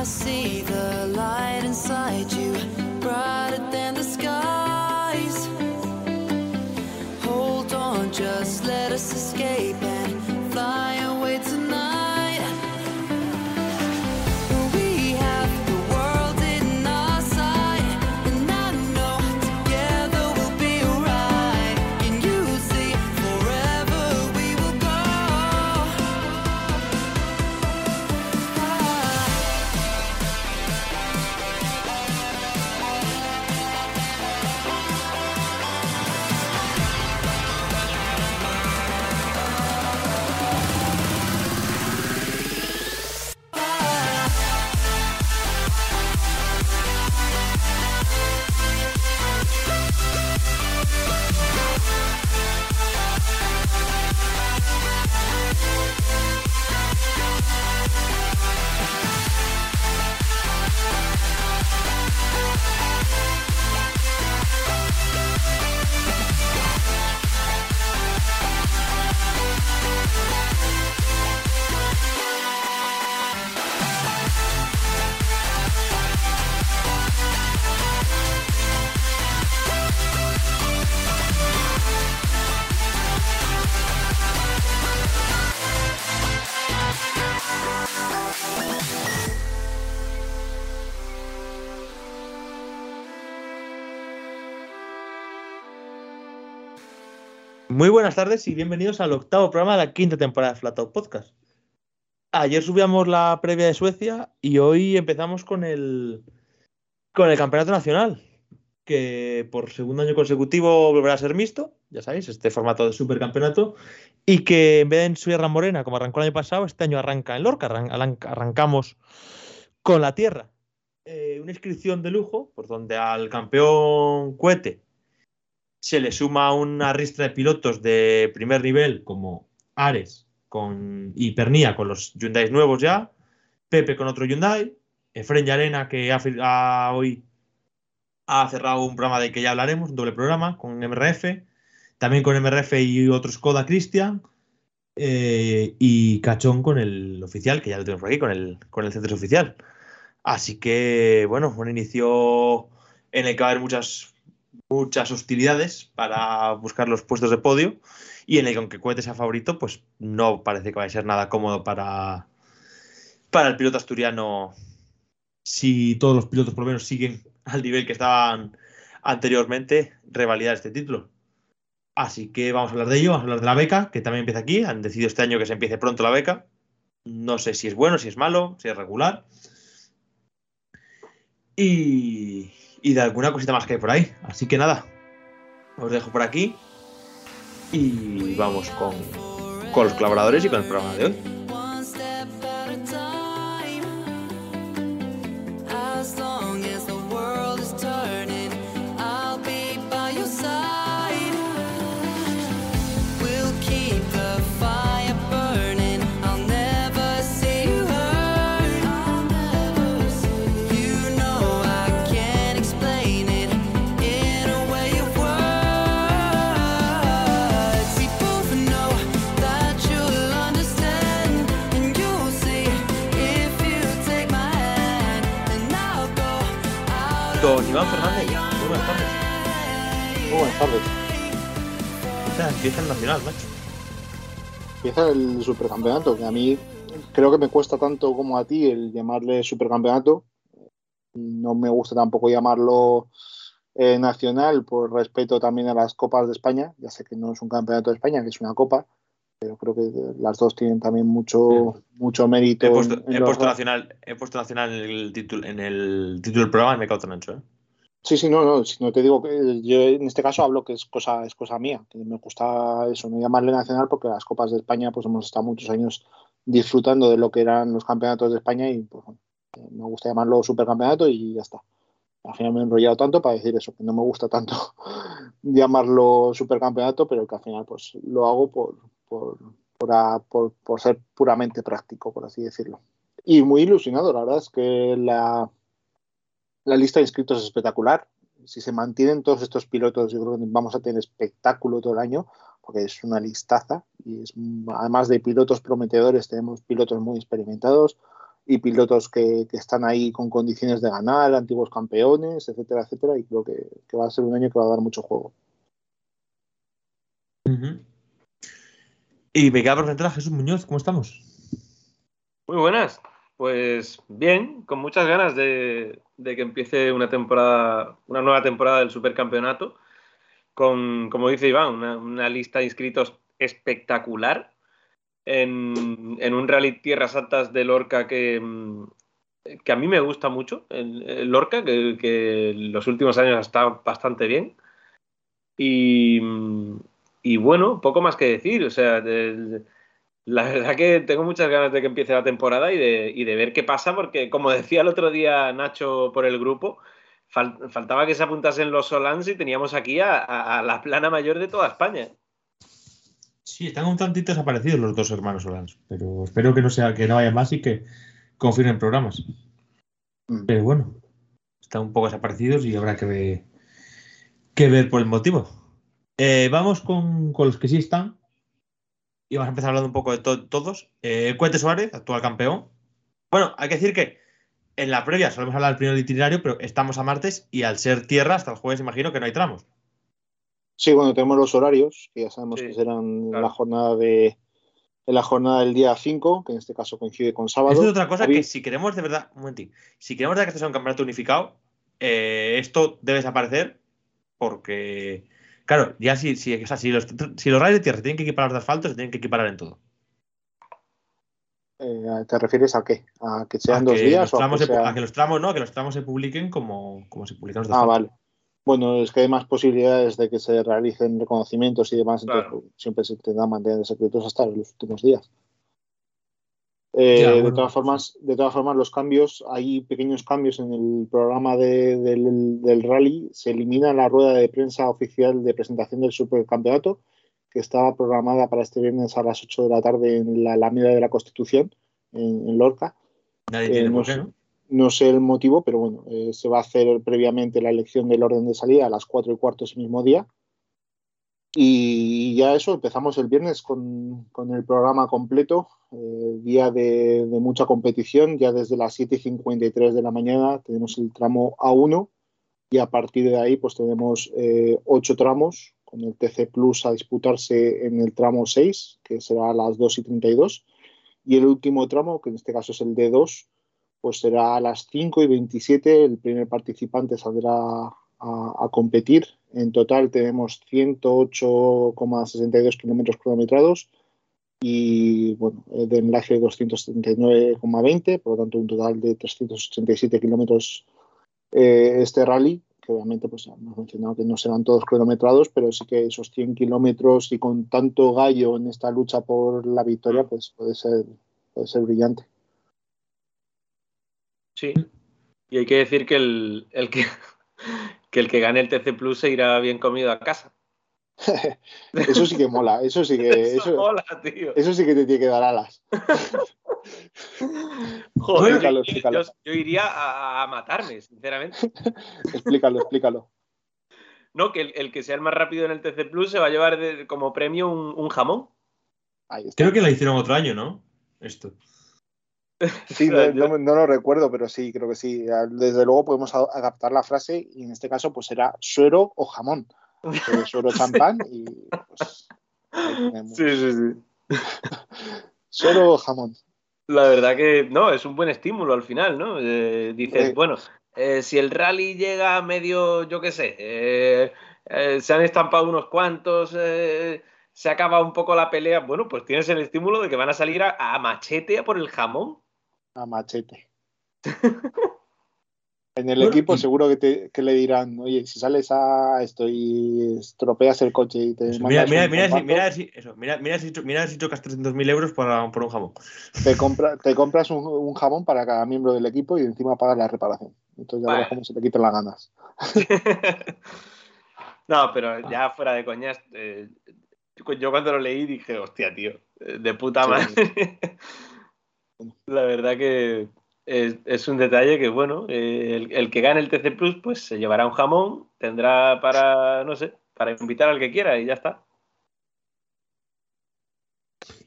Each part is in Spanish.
I see the light inside you, brighter than the skies. Hold on, just let us escape and fly away tonight. Muy buenas tardes y bienvenidos al octavo programa de la quinta temporada de Flatout Podcast. Ayer subíamos la previa de Suecia y hoy empezamos con el Campeonato Nacional, que por segundo año consecutivo volverá a ser mixto, ya sabéis, este formato de supercampeonato, y que en vez de en Sierra Morena, como arrancó el año pasado, este año arranca en Lorca, arrancamos con la tierra. Una inscripción de lujo, por donde al campeón Cohete se le suma una ristra de pilotos de primer nivel como Ares y Pernia con los Hyundai nuevos ya, Pepe con otro Hyundai, Efrén Llarena que hoy ha cerrado un programa de que ya hablaremos, un doble programa con MRF, también con MRF y otros Coda Cristian y Cachón con el oficial, que ya lo tenemos por aquí, con el centro oficial. Así que, bueno, un inicio en el que va a haber muchas hostilidades para buscar los puestos de podio y en el que aunque Cohete sea favorito, pues no parece que vaya a ser nada cómodo para el piloto asturiano si todos los pilotos por lo menos siguen al nivel que estaban anteriormente, revalidar este título. Así que vamos a hablar de ello, vamos a hablar de la beca, que también empieza aquí. Han decidido este año que se empiece pronto la beca. No sé si es bueno, si es malo, si es regular. Y de alguna cosita más que hay por ahí. Así que nada, os dejo por aquí y vamos con los colaboradores y con el programa de hoy. Iván Fernández, muy buenas tardes. Muy buenas tardes. Empieza el Nacional, macho. Empieza el supercampeonato, que a mí creo que me cuesta tanto como a ti el llamarle supercampeonato. No me gusta tampoco llamarlo nacional por respeto también a las copas de España. Ya sé que no es un campeonato de España, que es una copa, pero creo que las dos tienen también mucho mérito. He puesto nacional en el título del programa y me he quedado tan ancho, ¿eh? Sí, no, si no te digo que yo en este caso hablo que es cosa mía, que me gusta eso, no llamarle nacional porque las copas de España pues hemos estado muchos años disfrutando de lo que eran los campeonatos de España y pues bueno, me gusta llamarlo supercampeonato y ya está. Al final me he enrollado tanto para decir eso, que no me gusta tanto llamarlo supercampeonato, pero que al final pues lo hago por ser puramente práctico, por así decirlo. Y muy ilusionado, la verdad es que la lista de inscritos es espectacular. Si se mantienen todos estos pilotos, yo creo que vamos a tener espectáculo todo el año, porque es una listaza. Y además de pilotos prometedores, tenemos pilotos muy experimentados y pilotos que están ahí con condiciones de ganar, antiguos campeones, etcétera, etcétera, y creo que va a ser un año que va a dar mucho juego. Uh-huh. Y me queda por detrás Jesús Muñoz, ¿cómo estamos? Muy buenas, pues bien, con muchas ganas de que empiece una nueva temporada del Supercampeonato, con, como dice Iván, una lista de inscritos espectacular, en un rally Tierras Altas de Lorca que a mí me gusta mucho, el Lorca, que en los últimos años está bastante bien, y bueno, poco más que decir, o sea, la verdad que tengo muchas ganas de que empiece la temporada y de ver qué pasa, porque como decía el otro día Nacho por el grupo, faltaba que se apuntasen los Solans y teníamos aquí a la plana mayor de toda España. Sí, están un tantito desaparecidos los dos hermanos Solans, pero espero que no haya más y que confirmen programas. Pero bueno, están un poco desaparecidos y habrá que ver por el motivo. Vamos con los que sí están y vamos a empezar hablando un poco de todos. Cuente Suárez, actual campeón. Bueno, hay que decir que en la previa solemos hablar primero del itinerario, pero estamos a martes y al ser tierra hasta el jueves imagino que no hay tramos. Sí, bueno, tenemos los horarios, que ya sabemos que serán claro. la jornada del día 5, que en este caso coincide con sábado. Esto es otra cosa que si queremos de verdad que esto sea un campeonato unificado, esto debe desaparecer porque, claro, ya si los rallies de tierra se tienen que equiparar de asfalto, se tienen que equiparar en todo. ¿Te refieres a qué? ¿A que sean 2 días? A que los tramos no, a que los tramos se publiquen como se publican los de asfalto. Ah, vale. Bueno, es que hay más posibilidades de que se realicen reconocimientos y demás, entonces claro. Siempre se intentan mantener secretos hasta los últimos días. Bueno. De todas formas, los cambios, hay pequeños cambios en el programa del rally. Se elimina la rueda de prensa oficial de presentación del Supercampeonato, que estaba programada para este viernes a las 8 de la tarde en la Alameda de la Constitución, en Lorca. Nadie tiene por qué, ¿no? No sé el motivo, pero bueno, se va a hacer previamente la elección del orden de salida a las 4:15 ese mismo día. Y ya eso, empezamos el viernes con el programa completo, día de mucha competición. Ya desde las 7:53 de la mañana tenemos el tramo A1 y a partir de ahí pues tenemos 8 tramos, con el TC Plus a disputarse en el tramo 6, que será a las 2:32. Y el último tramo, que en este caso es el D2, pues será a las 5:27, el primer participante saldrá a competir. En total tenemos 108,62 kilómetros cronometrados y bueno, de enlace 279,20, por lo tanto un total de 387 kilómetros este rally, que obviamente pues hemos mencionado que no serán todos cronometrados, pero sí que esos 100 kilómetros y con tanto gallo en esta lucha por la victoria, pues puede ser brillante. Sí, y hay que decir que el que gane el TC Plus se irá bien comido a casa. Eso sí que mola, eso mola, tío. Eso sí que te tiene que dar alas. Joder, explícalo, explícalo. Yo iría a matarme, sinceramente. Explícalo. No, que el que sea el más rápido en el TC Plus se va a llevar como premio un jamón. Ahí está. Creo que lo hicieron otro año, ¿no? Esto. Sí, no lo recuerdo, pero sí, creo que sí. Desde luego podemos adaptar la frase y en este caso pues será suero o jamón. Suero champán y pues... Sí. Suero o jamón. La verdad que no, es un buen estímulo al final, ¿no? Dices, bueno, si el rally llega a medio, yo qué sé, se han estampado unos cuantos... se acaba un poco la pelea, bueno, pues tienes el estímulo de que van a salir a machete por el jamón. A machete. En el equipo seguro que le dirán, oye, si sales a esto y estropeas el coche y te eso, mandas mira si chocas 300.000 euros por un jamón. Te compras un jamón para cada miembro del equipo y encima pagas la reparación. Entonces ya verás cómo se te quitan las ganas. No, pero ya fuera de coñas... yo cuando lo leí dije, hostia, tío, de puta madre. Sí. La verdad que es un detalle que, bueno, el que gane el TC Plus, pues se llevará un jamón, tendrá para, no sé, para invitar al que quiera y ya está.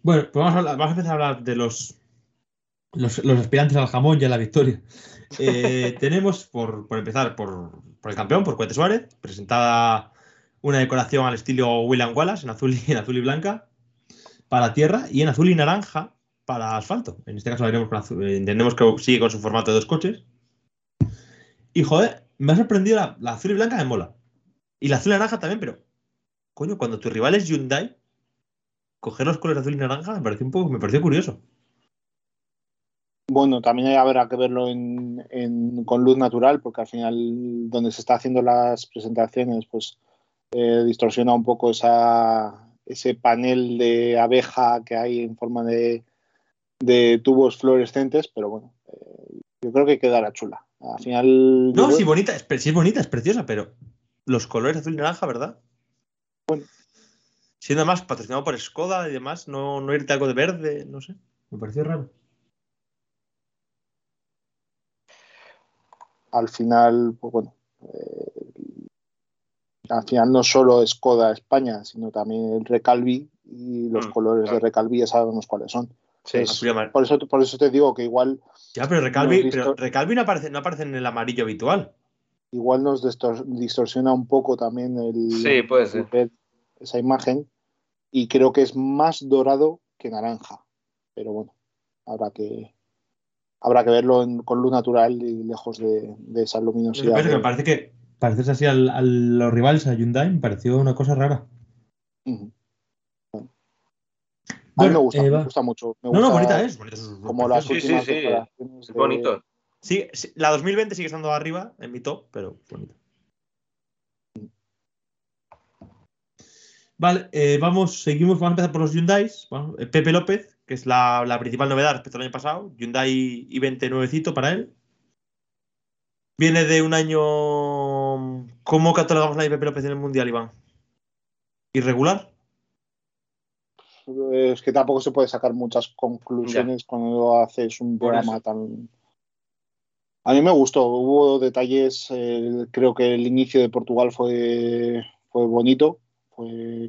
Bueno, pues vamos a empezar a hablar de los Los aspirantes al jamón y a la victoria. Tenemos, por empezar, por el campeón, por Cuente Suárez, presentada una decoración al estilo William Wallace, en azul y blanca, para tierra, y en azul y naranja para asfalto. En este caso la veremos con azul. Entendemos que sigue con su formato de dos coches. Y, joder, me ha sorprendido la azul y blanca, me mola. Y la azul y naranja también, pero, coño, cuando tu rival es Hyundai, coger los colores azul y naranja me pareció curioso. Bueno, también habrá que verlo con luz natural, porque al final donde se está haciendo las presentaciones, pues distorsiona un poco ese panel de abeja que hay en forma de tubos fluorescentes, pero bueno, yo creo que quedará chula. Al final. No, sí es bonita, es preciosa, pero los colores azul y naranja, ¿verdad? Bueno. Siendo además patrocinado por Skoda y demás, no irte algo de verde, no sé, me pareció raro. Al final, pues bueno, al final no solo es Skoda España, sino también el Recalvi y los colores claro. De Recalvi ya sabemos cuáles son. Sí, pues, por eso te digo que igual. Ya, pero Recalvi no aparece en el amarillo habitual. Igual nos distorsiona un poco también sí, puede ser. Esa imagen, y creo que es más dorado que naranja. Pero bueno, habrá que verlo con luz natural y lejos de esa luminosidad. Pero me parece que parecerse así a los rivales, a Hyundai, me pareció una cosa rara. Uh-huh. Bueno. A mí me gusta mucho. Me gusta bonita es. Como las últimas comparaciones. Es bonito. Sí, la 2020 sigue estando arriba en mi top, pero bonito. Vale, vamos a empezar por los Hyundais. Bueno, Pepe López, que es la principal novedad respecto al año pasado, Hyundai i20 nuevecito para él. Viene de un año. ¿Cómo catalogamos la de Pepe López en el Mundial, Iván? ¿Irregular? Es que tampoco se puede sacar muchas conclusiones cuando haces un programa tan. A mí me gustó, hubo detalles, creo que el inicio de Portugal fue bonito.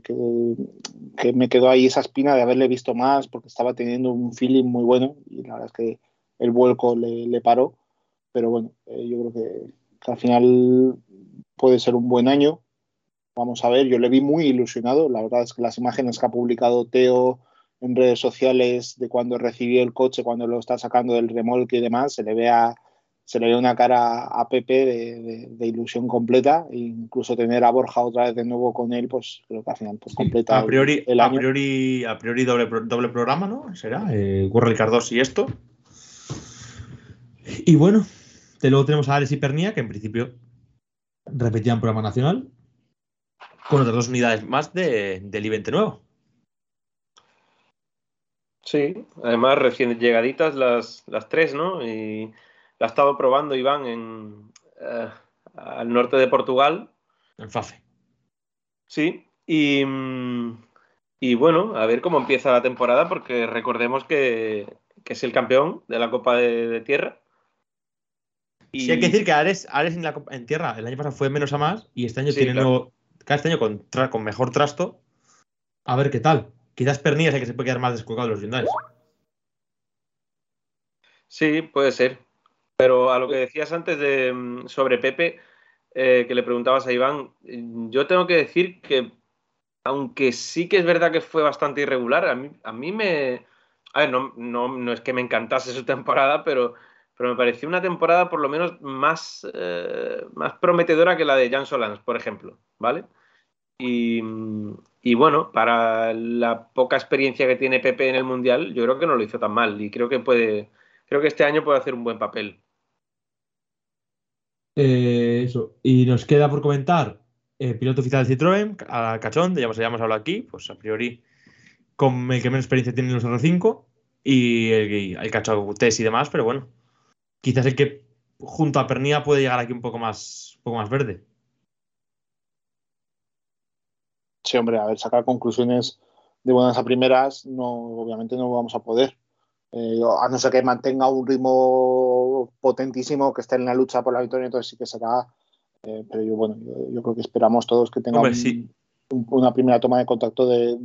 Que me quedó ahí esa espina de haberle visto más, porque estaba teniendo un feeling muy bueno y la verdad es que el vuelco le paró, pero bueno, yo creo que al final puede ser un buen año. Vamos a ver, yo le vi muy ilusionado, la verdad es que las imágenes que ha publicado Teo en redes sociales de cuando recibió el coche, cuando lo está sacando del remolque y demás, se le ve una cara a Pepe de ilusión completa, e incluso tener a Borja otra vez de nuevo con él, pues creo que al final pues completa el año. A priori doble programa, ¿no? Será Gurre Cardos y esto. Y bueno, luego tenemos a Ares y Pernia, que en principio repetían programa nacional, con otras dos unidades más del i20 nuevo. Sí, además recién llegaditas las tres, ¿no? Y la ha estado probando Iván al norte de Portugal. En FAFE. Sí, y bueno, a ver cómo empieza la temporada, porque recordemos que es el campeón de la Copa de Tierra. Y sí, hay que decir que Ares en Tierra el año pasado fue menos a más, y este año con mejor trasto. A ver qué tal. Quizás Pernia es el que se puede quedar más descolgado de los Hyundai. Sí, puede ser. Pero a lo que decías antes sobre Pepe, que le preguntabas a Iván, yo tengo que decir que, aunque sí que es verdad que fue bastante irregular, a mí me. A ver, no es que me encantase su temporada, pero me pareció una temporada por lo menos más prometedora que la de Jan Solans, por ejemplo, ¿vale? Y bueno, para la poca experiencia que tiene Pepe en el Mundial, yo creo que no lo hizo tan mal y creo que este año puede hacer un buen papel. Eso. Y nos queda por comentar piloto oficial de Citroën, a Cachón, ya hemos hablado aquí, pues a priori con el que menos experiencia tiene los R5 y el Cachón Test y demás, pero bueno, quizás el que junto a Pernia puede llegar aquí un poco más verde. Sí, hombre, a ver, sacar conclusiones de buenas a primeras obviamente no vamos a poder. A no ser que mantenga un ritmo potentísimo, que esté en la lucha por la victoria, entonces sí que será. Pero yo creo que esperamos todos que tenga. Hombre, sí. una primera toma de contacto de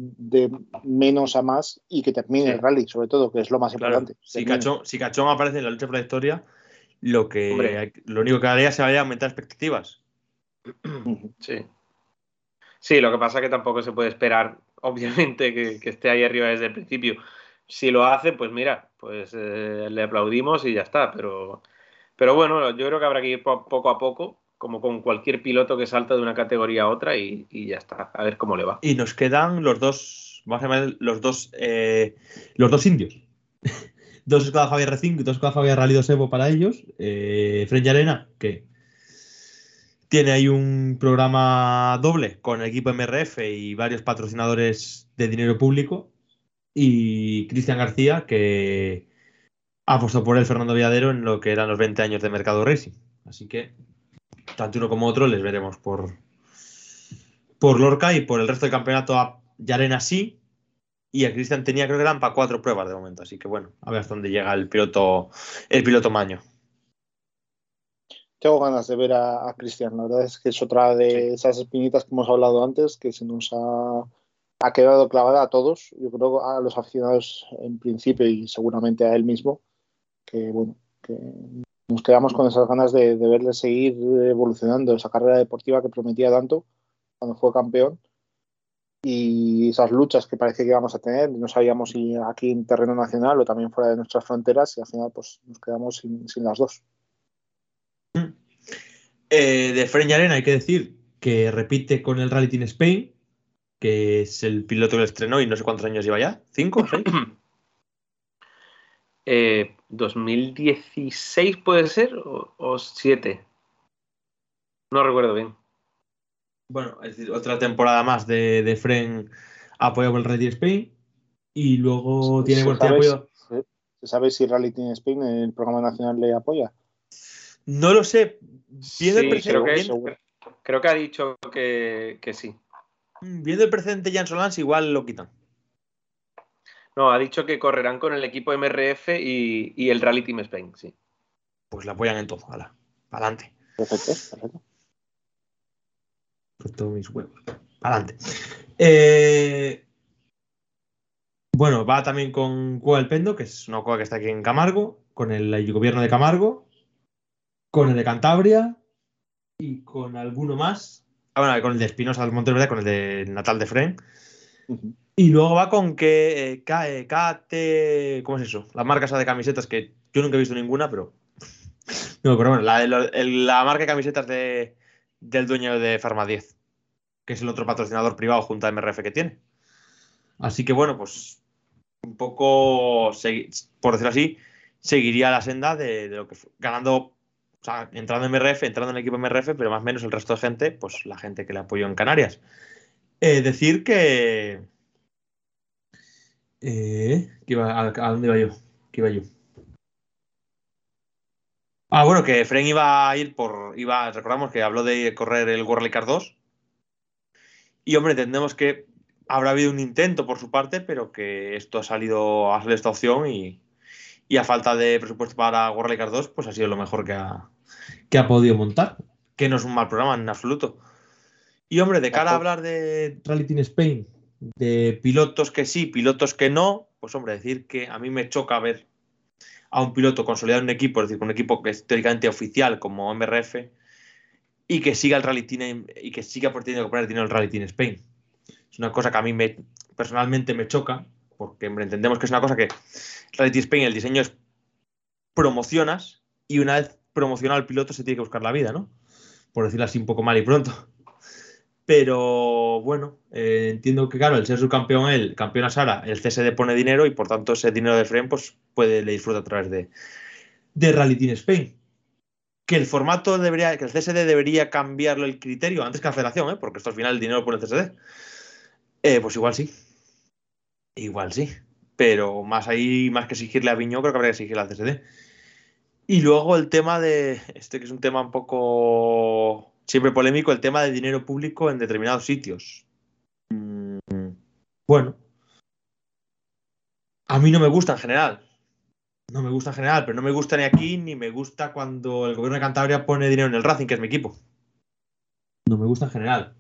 menos a más y que termine el rally, sobre todo, que es lo más importante. Si Cachón aparece en la lucha por la historia, lo único que haría sería aumentar expectativas. Sí. Sí, lo que pasa es que tampoco se puede esperar, obviamente, que esté ahí arriba desde el principio. Si lo hace, pues mira, le aplaudimos y ya está. Pero bueno, yo creo que habrá que ir poco a poco, como con cualquier piloto que salta de una categoría a otra y ya está, a ver cómo le va. Y nos quedan los dos indios. Dos escuadras Javier R5 y dos escuadras Javier Rally 2 Evo para ellos. Efrén Llarena, que tiene ahí un programa doble con el equipo MRF y varios patrocinadores de dinero público. Y Cristian García, que apostó por el Fernando Viadero en lo que eran los 20 años de Mercado Racing. Así que tanto uno como otro les veremos por Lorca y por el resto del campeonato. A Llarena sí, y a Cristian creo que eran para 4 pruebas de momento, así que bueno, a ver hasta dónde llega el piloto Maño. Tengo ganas de ver a Cristian, la verdad es que es otra de esas espinitas que hemos hablado antes, que se nos ha quedado clavada a todos, yo creo a los aficionados en principio y seguramente a él mismo, que bueno, que nos quedamos con esas ganas de verle seguir evolucionando esa carrera deportiva que prometía tanto cuando fue campeón y esas luchas que parece que íbamos a tener. No sabíamos si aquí en terreno nacional o también fuera de nuestras fronteras y al final pues nos quedamos sin las dos. De Efrén Llarena hay que decir que repite con el Rally Team Spain, que es el piloto que lo estrenó y no sé cuántos años lleva ya, 5 o 6. 2016 puede ser o 7, no recuerdo bien. Bueno, es decir, otra temporada más de Efrén apoyado por el Rally Team Spain y luego tiene fuerte apoyo. ¿Sabes si Rally Team Spain el programa nacional le apoya? No lo sé. Viendo el presente, creo que ha dicho que sí. Viendo el presente Jan Solans igual lo quitan. No, ha dicho que correrán con el equipo MRF y el Rally Team Spain, sí. Pues la apoyan en todo, ala. Adelante. Perfecto. Por todos mis huevos. Adelante. Bueno, va también con Cueva del Pendo, que es una cueva que está aquí en Camargo, con el gobierno de Camargo, con el de Cantabria y con alguno más. Bueno, con el de Espinosa del Monte, ¿verdad? Con el de Natal de Efrén. Uh-huh. Y luego va con que KT, ¿cómo es eso? La marca esa de camisetas que yo nunca he visto ninguna, pero bueno, la marca de camisetas del dueño de Farma 10, que es el otro patrocinador privado junto a MRF que tiene. Así que bueno, pues un poco, por decirlo así, seguiría la senda de lo que fue, ganando, o sea, entrando en MRF, entrando en el equipo MRF, pero más o menos el resto de gente, pues la gente que le apoyó en Canarias. Decir que... ¿a dónde iba yo? ¿Qué iba yo? Ah, bueno, que Efrén iba a ir recordamos que habló de correr el Gurre Cardos. Y hombre, entendemos que habrá habido un intento por su parte, pero que esto ha salido esta opción y a falta de presupuesto para Gurre Cardos, pues ha sido lo mejor que ha podido montar. Que no es un mal programa en absoluto. Y hombre, de cara a hablar de Rally Team Spain, de pilotos que sí, pilotos que no, pues hombre, decir que a mí me choca ver a un piloto consolidado en un equipo, es decir, un equipo que es teóricamente oficial como MRF y que siga el Rally Team y que siga teniendo que poner el dinero en el Rally Team Spain. Es una cosa que a mí personalmente me choca, porque hombre, entendemos que es una cosa que Rally Team Spain, el diseño es promocionas y una vez promocionado el piloto se tiene que buscar la vida, ¿no? Por decirlo así un poco mal y pronto. Pero bueno, entiendo que claro, el ser subcampeón, el campeón a Sara, el CSD pone dinero y por tanto ese dinero de Efrén pues le disfruta a través de Rally Team Spain. Que el formato que el CSD debería cambiarlo el criterio antes que la federación, porque esto al final el dinero pone el CSD. Pues igual sí. Pero más que exigirle a Viñó, creo que habría que exigirle al CSD. Y luego el tema de este, que es un tema un poco... siempre polémico, el tema del dinero público en determinados sitios. Bueno, a mí no me gusta en general. No me gusta en general, pero no me gusta ni aquí, ni me gusta cuando el gobierno de Cantabria pone dinero en el Racing, que es mi equipo. No me gusta en general.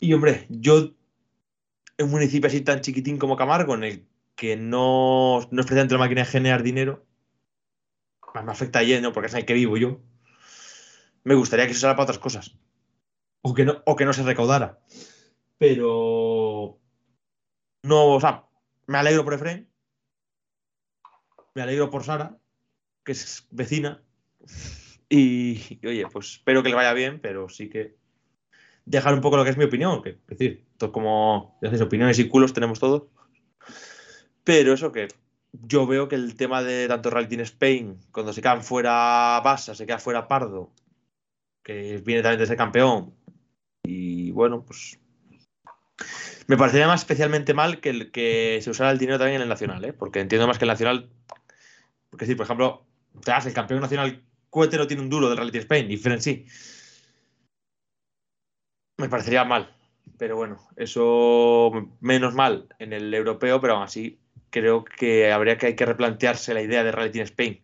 Y hombre, yo en un municipio así tan chiquitín como Camargo, en el que no es precisamente la máquina de generar dinero, me afecta lleno porque es en el que vivo yo, me gustaría que se usara para otras cosas o que no se recaudara, pero no, o sea, me alegro por Efrén, me alegro por Sara, que es vecina, y oye, pues espero que le vaya bien, pero sí que dejar un poco lo que es mi opinión, que es decir, todo como ya sabéis, opiniones y culos tenemos todos, pero eso, que yo veo que el tema de tanto Rally Team Spain, cuando se quedan fuera Basa, se queda fuera Pardo, que viene también de ser campeón, y bueno, pues me parecería más especialmente mal que el que se usara el dinero también en el Nacional, ¿eh? Porque entiendo más que el Nacional, porque sí, por ejemplo, te das el campeón nacional, Cohete no tiene un duro del Rally Team Spain, y Efrén sí. Me parecería mal, pero bueno, eso menos mal en el europeo, pero aún así creo que hay que replantearse la idea de Rally Team Spain.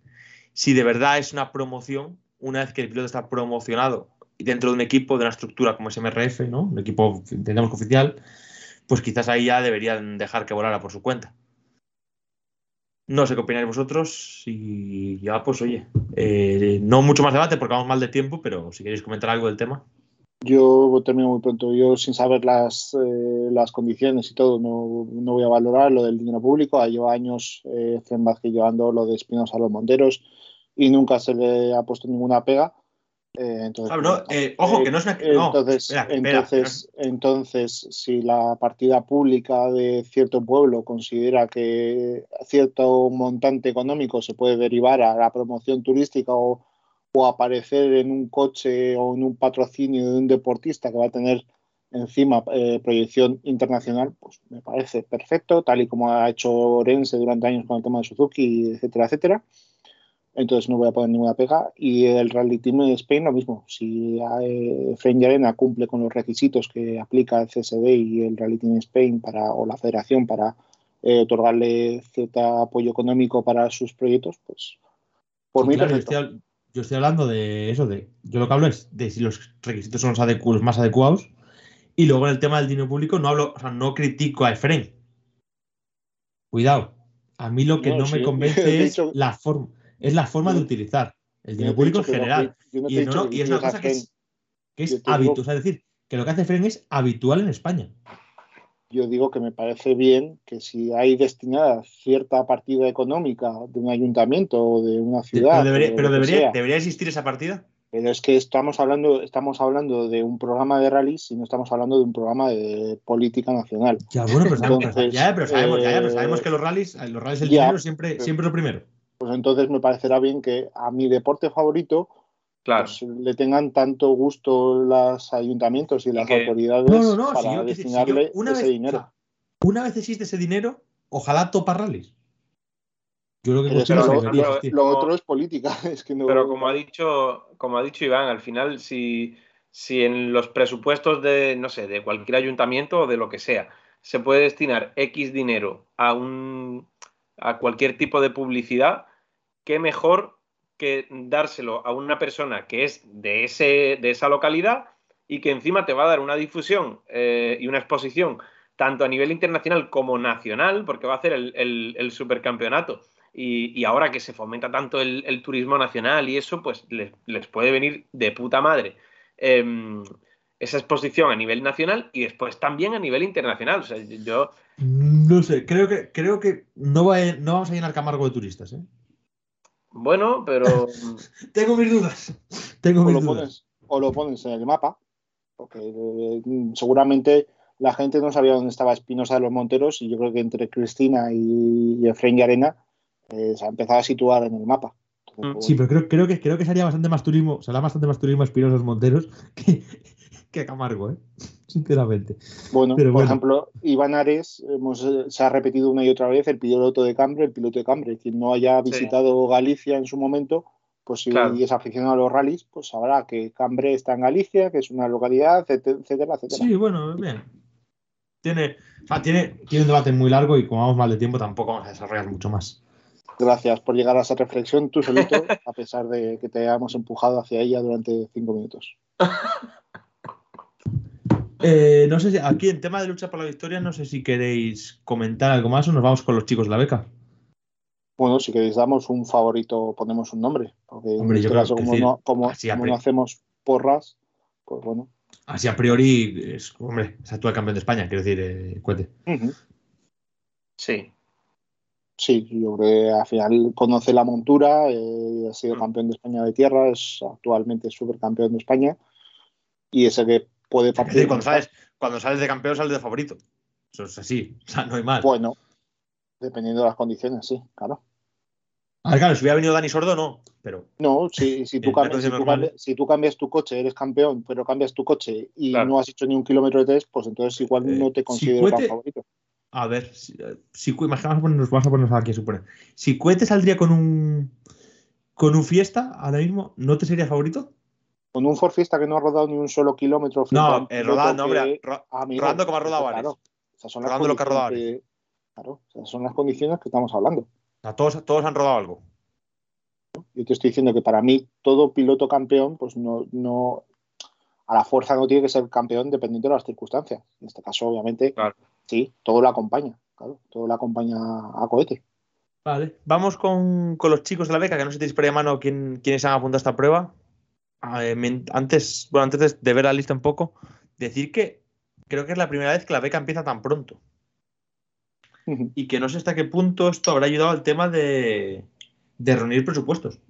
Si de verdad es una promoción, una vez que el piloto está promocionado y dentro de un equipo, de una estructura como es MRF, ¿no? Un equipo, entendemos, oficial, pues quizás ahí ya deberían dejar que volara por su cuenta. No sé qué opináis vosotros y ya pues oye, no mucho más debate porque vamos mal de tiempo, pero si queréis comentar algo del tema. Yo termino muy pronto. Yo, sin saber las condiciones y todo, no voy a valorar lo del dinero público. Lleva años Efrén Vázquez llevando lo de Espinosa a los Monteros y nunca se le ha puesto ninguna pega. Entonces, ojo, que no es una... Entonces, si la partida pública de cierto pueblo considera que cierto montante económico se puede derivar a la promoción turística o aparecer en un coche o en un patrocinio de un deportista que va a tener encima proyección internacional, pues me parece perfecto, tal y como ha hecho Orense durante años con el tema de Suzuki, etcétera, etcétera. Entonces no voy a poner ninguna pega. Y el Rally Team Spain lo mismo. Si Efrén Llarena cumple con los requisitos que aplica el CSD y el Rally Team Spain o la federación para otorgarle cierto apoyo económico para sus proyectos, pues por mí claro, perfecto. Yo estoy hablando de eso, yo lo que hablo es de si los requisitos son los más adecuados, y luego en el tema del dinero público no hablo, o sea, no critico a Efrén. Cuidado, a mí lo que no me convence es la forma de utilizar el dinero público en general. Y es una cosa que es hábito, o sea, es decir, que lo que hace Efrén es habitual en España. Yo digo que me parece bien que si hay destinada cierta partida económica de un ayuntamiento o de una ciudad... ¿Pero debería existir esa partida? Pero es que estamos hablando de un programa de rallies y no estamos hablando de un programa de política nacional. Ya, bueno, pero sabemos, entonces, sabemos que los rallies dinero siempre lo primero. Pues entonces me parecerá bien que a mi deporte favorito... Claro. Pues le tengan tanto gusto los ayuntamientos y las autoridades para destinarle ese dinero. Una vez existe ese dinero, ojalá topa rallies. Yo creo que lo otro es política. Es que no... Pero como ha dicho Iván, al final, si en los presupuestos de, no sé, de cualquier ayuntamiento o de lo que sea, se puede destinar X dinero a cualquier tipo de publicidad, qué mejor que dárselo a una persona que es de esa localidad y que encima te va a dar una difusión y una exposición tanto a nivel internacional como nacional, porque va a hacer el supercampeonato. Y ahora que se fomenta tanto el turismo nacional y eso, pues les puede venir de puta madre esa exposición a nivel nacional y después también a nivel internacional. O sea, yo... No sé, creo que no vamos a llenar Camargo de turistas, ¿eh? Bueno, pero... Tengo mis dudas. O lo pones en el mapa, porque seguramente la gente no sabía dónde estaba Espinosa de los Monteros y yo creo que entre Cristina y Efrén Llarena se ha empezado a situar en el mapa. Entonces, sí, pero creo que será bastante más turismo a Espinosa de los Monteros que a Camargo, sinceramente. Bueno, por ejemplo, Iván Ares se ha repetido una y otra vez el piloto de Cambre. Quien no haya visitado Galicia en su momento, pues si es aficionado a los rallies, pues sabrá que Cambre está en Galicia, que es una localidad, etcétera, etcétera. Sí, bueno, bien. Tiene un debate muy largo y como vamos mal de tiempo tampoco vamos a desarrollar mucho más. Gracias por llegar a esa reflexión tú solito, a pesar de que te hayamos empujado hacia ella durante 5 minutos. No sé si aquí en tema de lucha por la victoria, no sé si queréis comentar algo más o nos vamos con los chicos de la beca. Bueno, si queréis damos un favorito, ponemos un nombre. Porque hombre, en este caso, como no hacemos porras, pues bueno. Así a priori, es actual campeón de España, quiero decir, Cuente. Uh-huh. Sí. Sí, yo creo que al final conoce la montura, ha sido campeón de España de tierra, es actualmente supercampeón de España y ese que puede partir. Cuando sales de campeón, sales de favorito. Eso es así, o sea, no hay más. Bueno. Dependiendo de las condiciones, sí, claro. Ah, claro, si hubiera venido Dani Sordo, no. Pero no, si tú cambias tu coche, eres campeón, pero cambias tu coche y claro, no has hecho ni un kilómetro de test, pues entonces igual no te considero tan favorito. A ver, si imaginamos, vamos a ponernos aquí a suponer. Si Cuente saldría con un Fiesta ahora mismo, ¿no te sería favorito? Con un Ford Fiesta que no ha rodado ni un solo kilómetro. No, rodando como ha rodado Ares. Claro, o sea, rodando lo que ha rodado Ares. Claro, o sea, son las condiciones que estamos hablando. Todos han rodado algo. Yo te estoy diciendo que para mí todo piloto campeón, pues no a la fuerza no tiene que ser campeón dependiendo de las circunstancias. En este caso, obviamente, claro, sí, todo lo acompaña. Claro, todo lo acompaña a Cohete. Vale, vamos con los chicos de la beca, que no sé si tenéis por ahí a mano quiénes han apuntado a esta prueba. Antes de ver la lista un poco, decir que creo que es la primera vez que la beca empieza tan pronto. Y que no sé hasta qué punto esto habrá ayudado al tema de reunir presupuestos.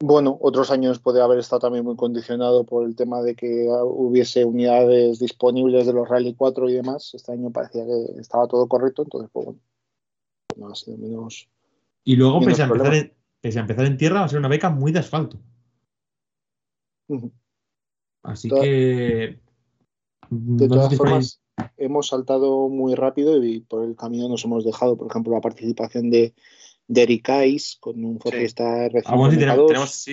Bueno, otros años puede haber estado también muy condicionado por el tema de que hubiese unidades disponibles de los Rally 4 y demás. Este año parecía que estaba todo correcto, entonces pues bueno, no ha sido menos. Y luego, pese a empezar en tierra, va a ser una beca muy de asfalto. Así que... De todas formas... Hemos saltado muy rápido y por el camino nos hemos dejado, por ejemplo, la participación de Eric Ais con un Ford Fiesta R5.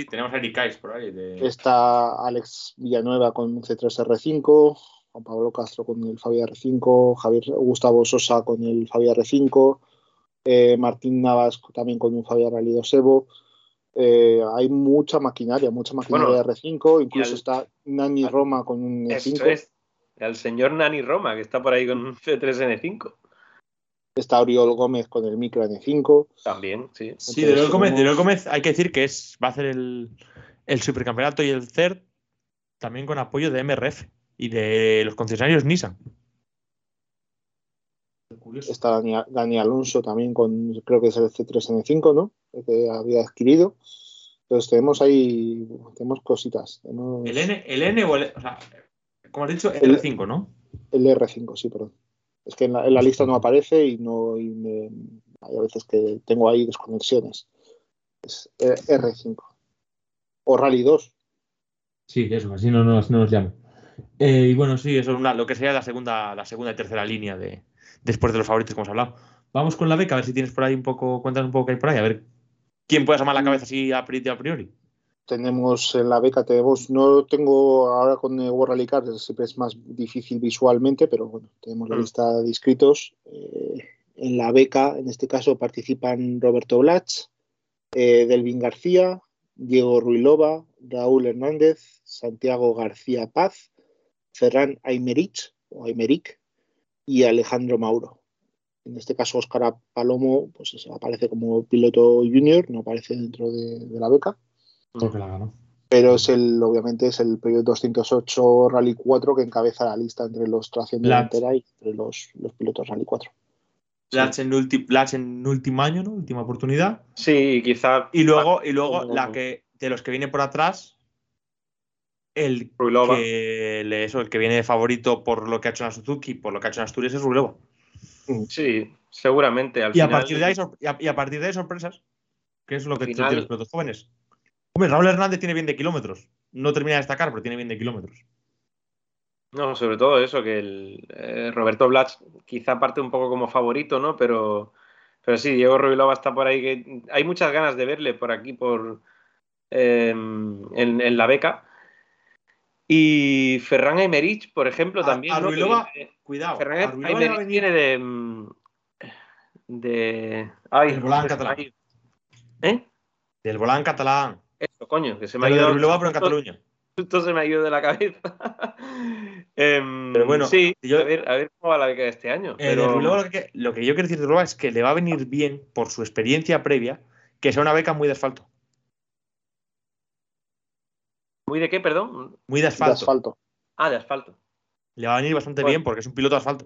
Tenemos a Eric Ais por ahí. Está Alex Villanueva con un C3 R5, Juan Pablo Castro con el Fabia R5, Gustavo Sosa con el Fabia R5, Martín Navas también con un Fabia Rally 2 Evo. Hay mucha maquinaria de R5, incluso está Nani Roma con un R5. Al señor Nani Roma, que está por ahí con un C3N5. Está Oriol Gómez con el micro N5. También, sí. Entonces, sí, de Oriol Gómez hay que decir que va a hacer el supercampeonato y el CERT también con apoyo de MRF y de los concesionarios Nissan. Está Dani Alonso también con, creo que es el C3N5, ¿no? El que había adquirido. Entonces tenemos ahí, tenemos cositas. Tenemos... Como has dicho, el R5, ¿no? El R5, sí, perdón. Es que en la lista no aparece y hay a veces que tengo ahí desconexiones. Es R5. O Rally 2. Sí, eso, así no nos llaman. Y bueno, sí, eso es lo que sería la segunda y tercera línea después de los favoritos que hemos hablado. Vamos con la beca, a ver si tienes por ahí un poco, cuéntanos un poco qué hay por ahí, a ver quién puede asomar la cabeza así a priori. Tenemos en la beca, no tengo ahora con Rally Cars, siempre es más difícil visualmente, pero bueno, tenemos la lista de inscritos. En la beca, en este caso, participan Roberto Blach, Delvin García, Diego Ruiloba, Raúl Hernández, Santiago García Paz, Ferran Aymerich y Alejandro Mauro. En este caso, Óscar Palomo pues aparece como piloto junior, no aparece dentro de la beca. Porque la ganó. Pero obviamente es el Peugeot 208 Rally 4 que encabeza la lista entre los tracción delantera y entre los pilotos Rally 4. Platz en último año, ¿no? Última oportunidad. Sí, quizá. Y luego la que de los que viene por atrás, el Ruiloba. El que viene de favorito por lo que ha hecho en Suzuki, por lo que ha hecho en Asturias es Ruiloba. Sí, seguramente. A partir de ahí sorpresas, que es lo que tienen los pilotos jóvenes. Hombre, Raúl Hernández tiene bien de kilómetros. No termina de destacar, pero tiene bien de kilómetros. No, sobre todo eso, que el Roberto Blach quizá parte un poco como favorito, ¿no? Pero sí, Diego Ruiloba está por ahí. Que hay muchas ganas de verle por aquí, en la beca. Y Ferran Aymerich, por ejemplo, también. Cuidado. Ferran Aymerich viene de... Del volán catalán. Del volán catalán. Coño, que se me ha ido Ruiloba, pero en Cataluña. Esto se me ha ido de la cabeza. Pero bueno, sí, yo, a ver cómo va la beca de este año. Pero... Ruiloba, lo que yo quiero decir de Ruiloba es que le va a venir bien, por su experiencia previa, que sea una beca muy de asfalto. ¿Muy de qué, perdón? Muy de asfalto. De asfalto. Ah, de asfalto. Le va a venir bastante bien porque es un piloto de asfalto.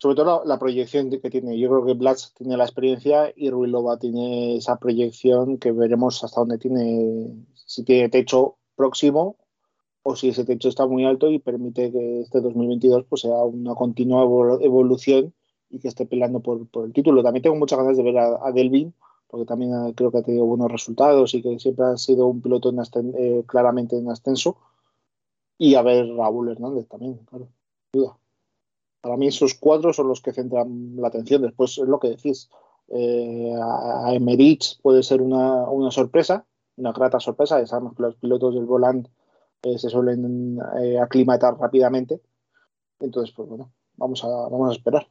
Sobre todo la proyección que tiene. Yo creo que Blach tiene la experiencia y Ruiloba tiene esa proyección que veremos hasta dónde tiene, si tiene techo próximo o si ese techo está muy alto y permite que este 2022 pues, sea una continua evolución y que esté peleando por el título. También tengo muchas ganas de ver a Delvin, porque también creo que ha tenido buenos resultados y que siempre ha sido un piloto claramente en ascenso. Y a ver Raúl Hernández también, claro, sin duda. Para mí esos cuatro son los que centran la atención. Después es lo que decís. A Aymerich puede ser una sorpresa, una grata sorpresa. Ya sabemos que los pilotos del Volante se suelen aclimatar rápidamente. Entonces, pues bueno, vamos a esperar.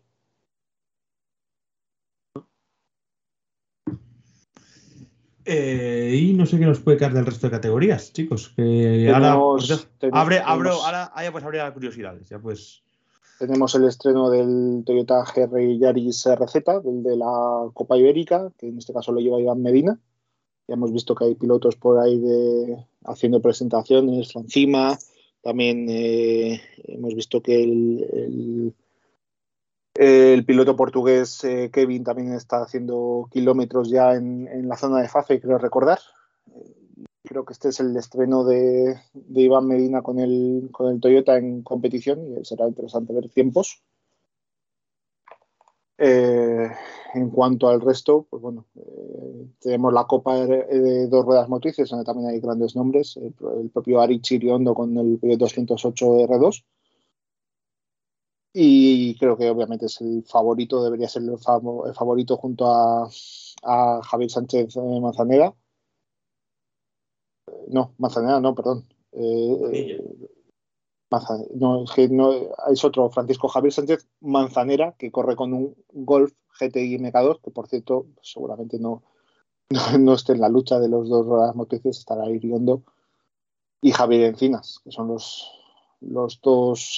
Y no sé qué nos puede quedar del resto de categorías, chicos. Que ahora pues abre las curiosidades. Ya pues. Tenemos el estreno del Toyota GR Yaris RZ, del de la Copa Ibérica, que en este caso lo lleva Iván Medina. Ya hemos visto que hay pilotos por ahí haciendo presentaciones, Francima. También hemos visto que el piloto portugués Kevin también está haciendo kilómetros ya en la zona de FAFE, creo recordar. Creo que este es el estreno de Iván Medina con el Toyota en competición y será interesante ver tiempos. En cuanto al resto, pues bueno, tenemos la Copa de dos ruedas motrices, donde también hay grandes nombres. El propio Ari Chiriondo con el Peugeot 208 R2. Y creo que obviamente es el favorito, debería ser el favorito junto a Javier Sánchez Manzaneda. No, Manzaneda no, perdón. No, es que no, es otro, Francisco Javier Sánchez Manzanera, que corre con un Golf GTI MK2, que por cierto seguramente no esté en la lucha de los dos ruedas motrices, estará Iriondo y Javier Encinas, que son los dos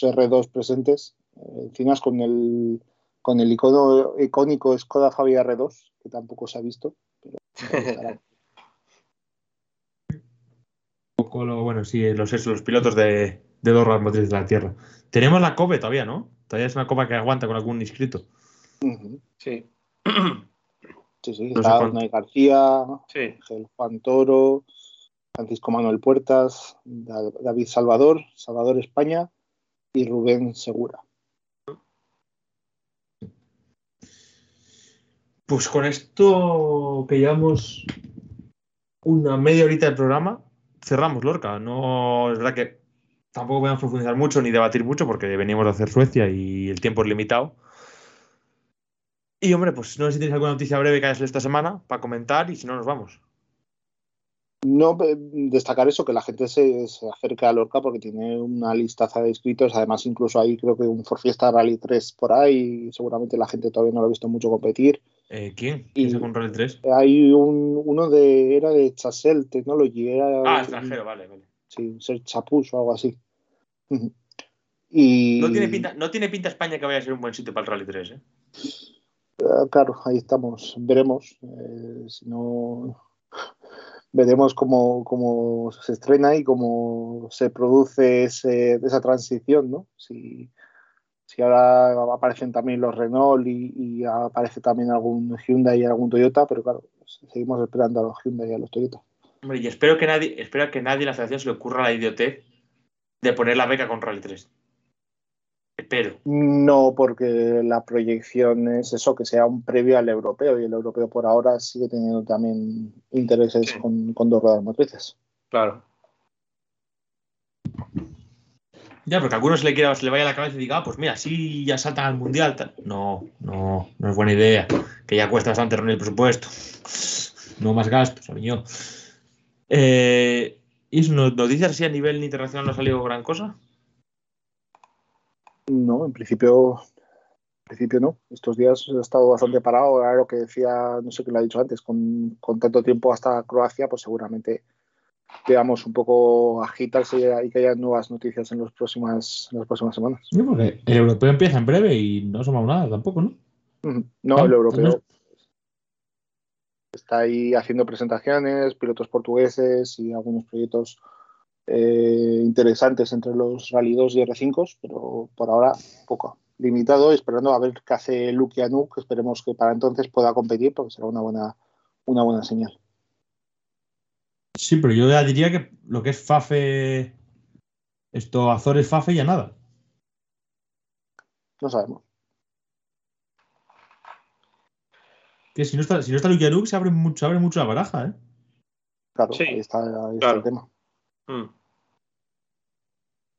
R2 presentes. Encinas con el icónico Skoda Fabia R2, que tampoco se ha visto, pero bueno, sí, los pilotos de dos ruedas motrices de la tierra. Tenemos la COPE todavía, ¿no? Todavía es una copa que aguanta con algún inscrito. Sí. Sí, está Donay García, sí. Juan Toro, Francisco Manuel Puertas, David Salvador España y Rubén Segura. Pues con esto que llevamos una media horita de programa, cerramos, Lorca. No, es verdad que tampoco podemos profundizar mucho ni debatir mucho porque venimos de hacer Suecia y el tiempo es limitado. Y hombre, pues no sé si tenéis alguna noticia breve que hayas leído esta semana para comentar y si no nos vamos. No, destacar eso, que la gente se acerca a Lorca porque tiene una listaza de inscritos. Además, incluso ahí creo que un Forfiesta Rally 3 por ahí, seguramente la gente todavía no lo ha visto mucho competir. ¿Quién? ¿Quién sacó un Rally 3? Hay uno de Chasel Technology. Extranjero, vale. Sí, ser Chapuz o algo así. Y... No tiene pinta España que vaya a ser un buen sitio para el Rally 3, ¿eh? Claro, ahí estamos. Veremos. Si no... Veremos cómo se estrena y cómo se produce esa transición, ¿no? Si ahora aparecen también los Renault y aparece también algún Hyundai y algún Toyota, pero claro, seguimos esperando a los Hyundai y a los Toyota. Hombre, y espero que nadie en la asociación se le ocurra la idiotez de poner la beca con Rally 3. Espero. No, porque la proyección es eso, que sea un previo al europeo, y el europeo por ahora sigue teniendo también intereses con dos ruedas motrices. Claro. Ya, porque a algunos se le vaya la cabeza y diga, pues mira, sí, ya saltan al mundial. No es buena idea, que ya cuesta bastante reunir el presupuesto. No más gastos, amigo. ¿Y noticias si a nivel internacional no ha salido gran cosa? No, en principio no. Estos días he estado bastante parado. Ahora lo que decía, no sé qué lo ha dicho antes, con tanto tiempo hasta Croacia, pues seguramente digamos, un poco agitarse y que haya nuevas noticias en, en las próximas semanas. Sí, porque el europeo empieza en breve y no asomamos nada tampoco, ¿no? No, el europeo está ahí haciendo presentaciones, pilotos portugueses y algunos proyectos interesantes entre los Rally 2 y R5, pero por ahora poco, limitado, esperando a ver qué hace Luke Anuk, que esperemos que para entonces pueda competir, porque será una buena señal. Sí, pero yo ya diría que lo que es FAFE, esto Azores FAFE ya nada. No sabemos. Que si no está, si no está Luke Anuk, se abre mucho la baraja, ¿eh? Claro, sí, ahí está el tema.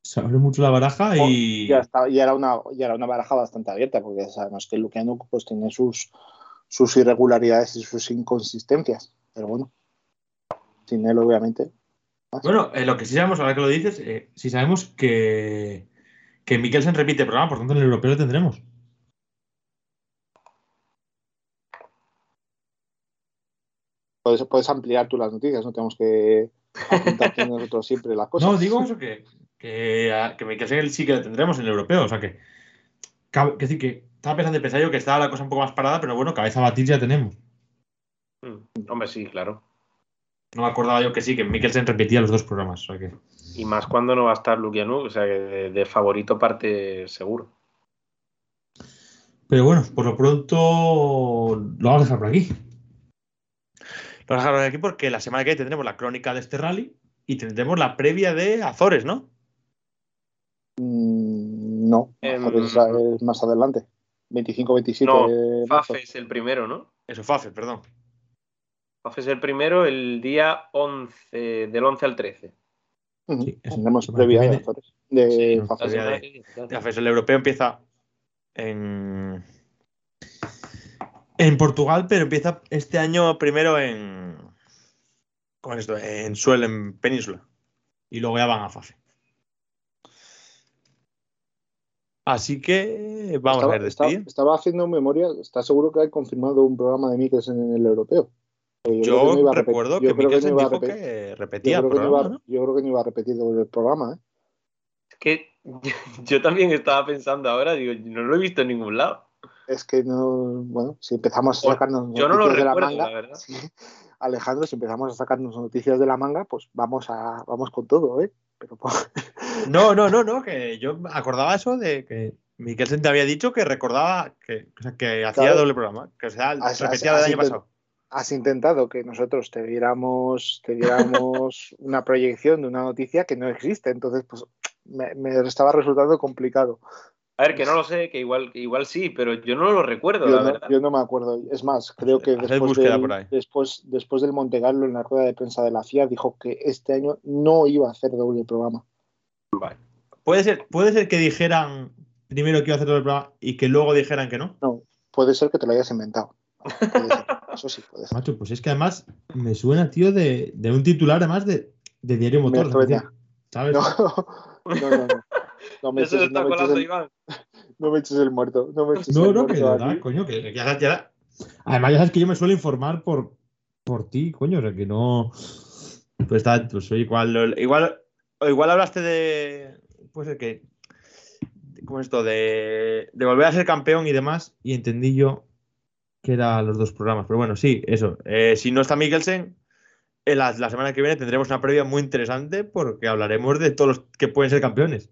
Se abre mucho la baraja y... Ya, está, ya era una baraja bastante abierta, porque sabemos que Luke Anuk pues tiene sus irregularidades y sus inconsistencias, pero bueno, sin él obviamente. Bueno, lo que sí sabemos, ahora que lo dices, sí sabemos que Mikkelsen repite programa, por tanto en el europeo lo tendremos. Puedes ampliar tú las noticias, no tenemos que apuntarte nosotros siempre las cosas. No, digo eso, que Mikkelsen sí que lo tendremos en el europeo, o sea que decir que estaba pensando y pensaba yo que estaba la cosa un poco más parada, pero bueno, cabeza batir ya tenemos. Hombre, sí, claro. No me acordaba yo que sí, que Mikkelsen repetía los dos programas. O sea que... Y más cuando no va a estar Luke Anuk, o sea que de favorito parte seguro. Pero bueno, por lo pronto lo vamos a dejar por aquí. Lo vamos a dejar por aquí porque la semana que viene tendremos la crónica de este rally y tendremos la previa de Azores, ¿no? No, Azores es más adelante. 25-27. No, FAFE es el primero, ¿no? Eso, FAFE, perdón. FAFE es el primero el día 11, del 11 al 13. Sí, tenemos previa de Azores. Sí, FAFE es el europeo, empieza en Portugal, pero empieza este año primero en Suel, en Península. Y luego ya van a FAFE. Así que vamos a ver de este. Estaba haciendo memoria, ¿estás seguro que hay confirmado un programa de Mikkelsen en el europeo? Yo recuerdo que Mikkelsen dijo que repetía el programa. Yo creo que no iba a repetir el programa, ¿eh? Es que yo también estaba pensando ahora, digo, no lo he visto en ningún lado. Es que no, bueno, si empezamos a sacarnos noticias de la manga, la verdad. Sí, Alejandro, si empezamos a sacarnos noticias de la manga, pues vamos con todo, ¿eh? Pero pues... No, que yo acordaba eso de que Mikkelsen te había dicho que recordaba que hacía doble programa, que o sea, repetía el año pasado. Has intentado que nosotros te diéramos una proyección de una noticia que no existe, entonces pues me estaba resultando complicado. A ver, que no lo sé, que igual sí, pero yo no lo recuerdo, la verdad. Yo no me acuerdo. Es más, creo que después del Monte Carlo, en la rueda de prensa de la FIA, dijo que este año no iba a hacer doble programa. Vale. ¿Puede ser que dijeran primero que iba a hacer doble programa y que luego dijeran que no? No, puede ser que te lo hayas inventado. Puede ser. Eso sí puede ser. Macho, pues es que además me suena, tío, de un titular además de Diario Motor. ¿Sabes? No. No me eches el muerto. No, coño, que ya. Además, ya sabes que yo me suelo informar por ti, coño, o sea que no. Pues igual hablaste de. Pues el que. ¿Cómo es esto? De volver a ser campeón y demás, y entendí yo que eran los dos programas. Pero bueno, sí, eso. Si no está Mikkelsen. La semana que viene tendremos una previa muy interesante porque hablaremos de todos los que pueden ser campeones.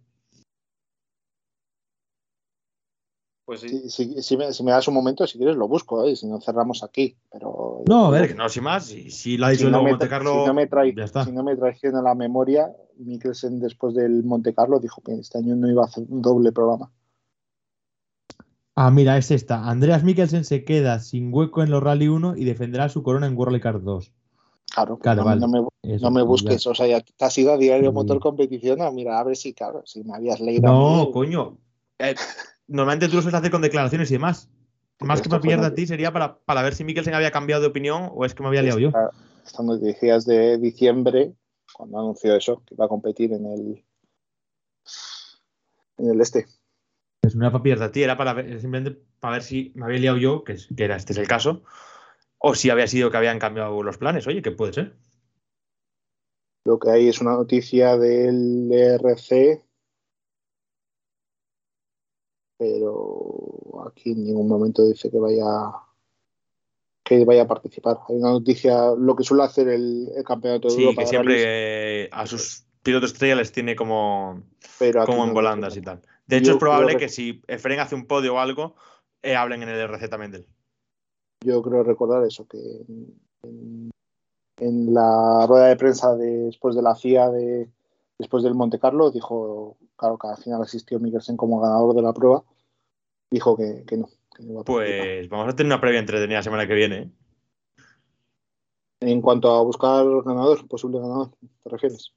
Pues sí. Si me das un momento, si quieres lo busco, ¿eh? Si no cerramos aquí. Pero no, a ver, que no, sin más. Si lo ha dicho el Monte Carlo, si no me traiciona la memoria, Mikkelsen después del Monte Carlo dijo que este año no iba a hacer un doble programa. Ah, mira, es esta. Andreas Mikkelsen se queda sin hueco en los Rally 1 y defenderá su corona en World Cup 2. Claro, claro, vale. no me busques, claro. O sea, ya te has ido a Diario Motor Competición, mira, a ver si, claro, si me habías leído. No, coño. Normalmente tú lo sueles hacer con declaraciones y demás. Más que para pillarte a ti sería para ver si Mikkelsen había cambiado de opinión o es que me había liado yo. Estas noticias de diciembre, cuando anunció eso, que iba a competir en el este. Es una papilla de ti, era para ver, simplemente para ver si me había liado yo, que era, este es el caso. O si había sido que habían cambiado los planes. Oye, que puede ser. Lo que hay es una noticia del WRC, pero aquí en ningún momento dice que vaya a participar. Hay una noticia, lo que suele hacer el Campeonato de Europa. Sí, que siempre a sus pilotos estrella les tiene como en volandas y tal. De hecho, es probable que si Efrén hace un podio o algo, hablen en el WRC también de él. Yo creo recordar eso, que en la rueda de prensa después de la FIA, después del Monte Carlo, dijo, claro, que al final asistió Mikkelsen como ganador de la prueba, dijo que no iba a participar. Pues vamos a tener una previa entretenida la semana que viene, ¿eh? En cuanto a buscar ganador, posible ganador, ¿te refieres?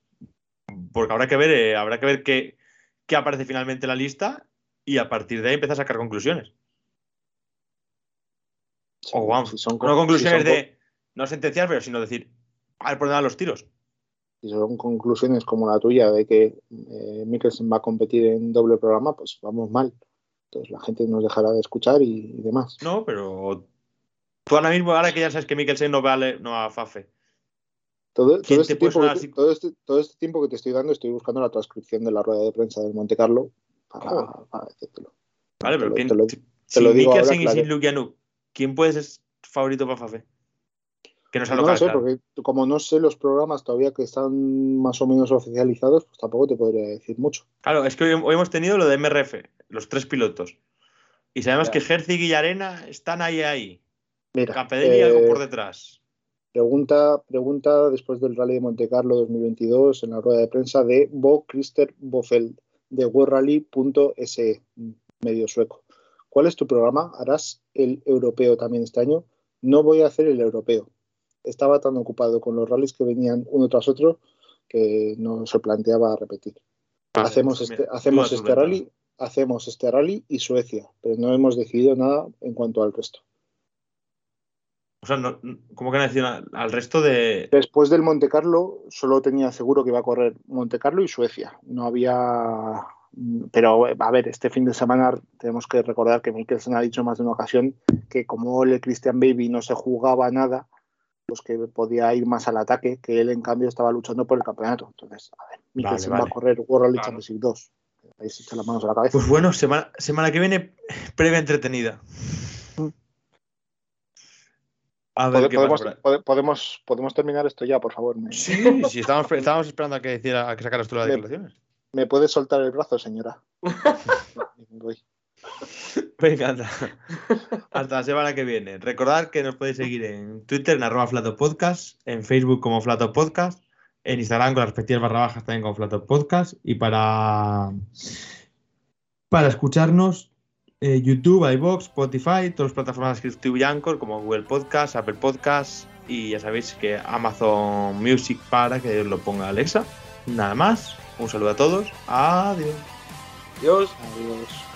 Porque habrá que ver qué aparece finalmente en la lista y a partir de ahí empieza a sacar conclusiones. Sí, o vamos, si son no conclusiones de no sentenciar, pero sino decir, al problema de los tiros. Si son conclusiones como la tuya de que Mikkelsen va a competir en doble programa, pues vamos mal. Entonces la gente nos dejará de escuchar y demás. No, pero tú ahora que ya sabes que Mikkelsen no vale, no a FAFE. Todo este tiempo que te estoy dando, estoy buscando la transcripción de la rueda de prensa del Monte Carlo para decírtelo. Vale, pero sin Mikkelsen y sin Llukianuk, ¿quién puede ser favorito para FAFE? Que no lo sé, claro. Porque como no sé los programas todavía que están más o menos oficializados, pues tampoco te podría decir mucho. Claro, es que hoy hemos tenido lo de MRF, los tres pilotos. Y sabemos que Herzig y Llarena están ahí. Campedeni y algo por detrás. Pregunta después del Rally de Monte Carlo 2022 en la rueda de prensa de Bo Christer Bofeld de worldrally.se, medio sueco. ¿Cuál es tu programa? ¿Harás el europeo también este año? No voy a hacer el europeo. Estaba tan ocupado con los rallies que venían uno tras otro que no se planteaba repetir. Hacemos este rally y Suecia, pero no hemos decidido nada en cuanto al resto. O sea, no, ¿cómo que no decidido al resto de...? Después del Monte Carlo solo tenía seguro que iba a correr Monte Carlo y Suecia. No había... Pero, a ver, este fin de semana tenemos que recordar que Mikkelsen ha dicho más de una ocasión que como el Christian Baby no se jugaba nada, pues que podía ir más al ataque, que él en cambio estaba luchando por el campeonato. Entonces, a ver, Mikkelsen va a correr World Rally Championship 2. Ahí se echan las manos a la cabeza. Pues bueno, semana que viene, previa entretenida. A ver, ¿Podemos terminar esto ya, por favor? Sí, estábamos esperando a que sacaras tú las declaraciones. ¿Me puedes soltar el brazo, señora? Voy. Venga, hasta la semana que viene. Recordad que nos podéis seguir en Twitter en @FlatoPodcast, en Facebook como Flatout Podcast, en Instagram con las respectivas / también como Flatout Podcast, y para escucharnos YouTube, iVoox, Spotify, todas las plataformas de YouTube y Anchor como Google Podcast, Apple Podcast y ya sabéis que Amazon Music para que lo ponga Alexa. Nada más, un saludo a todos, adiós. Adiós.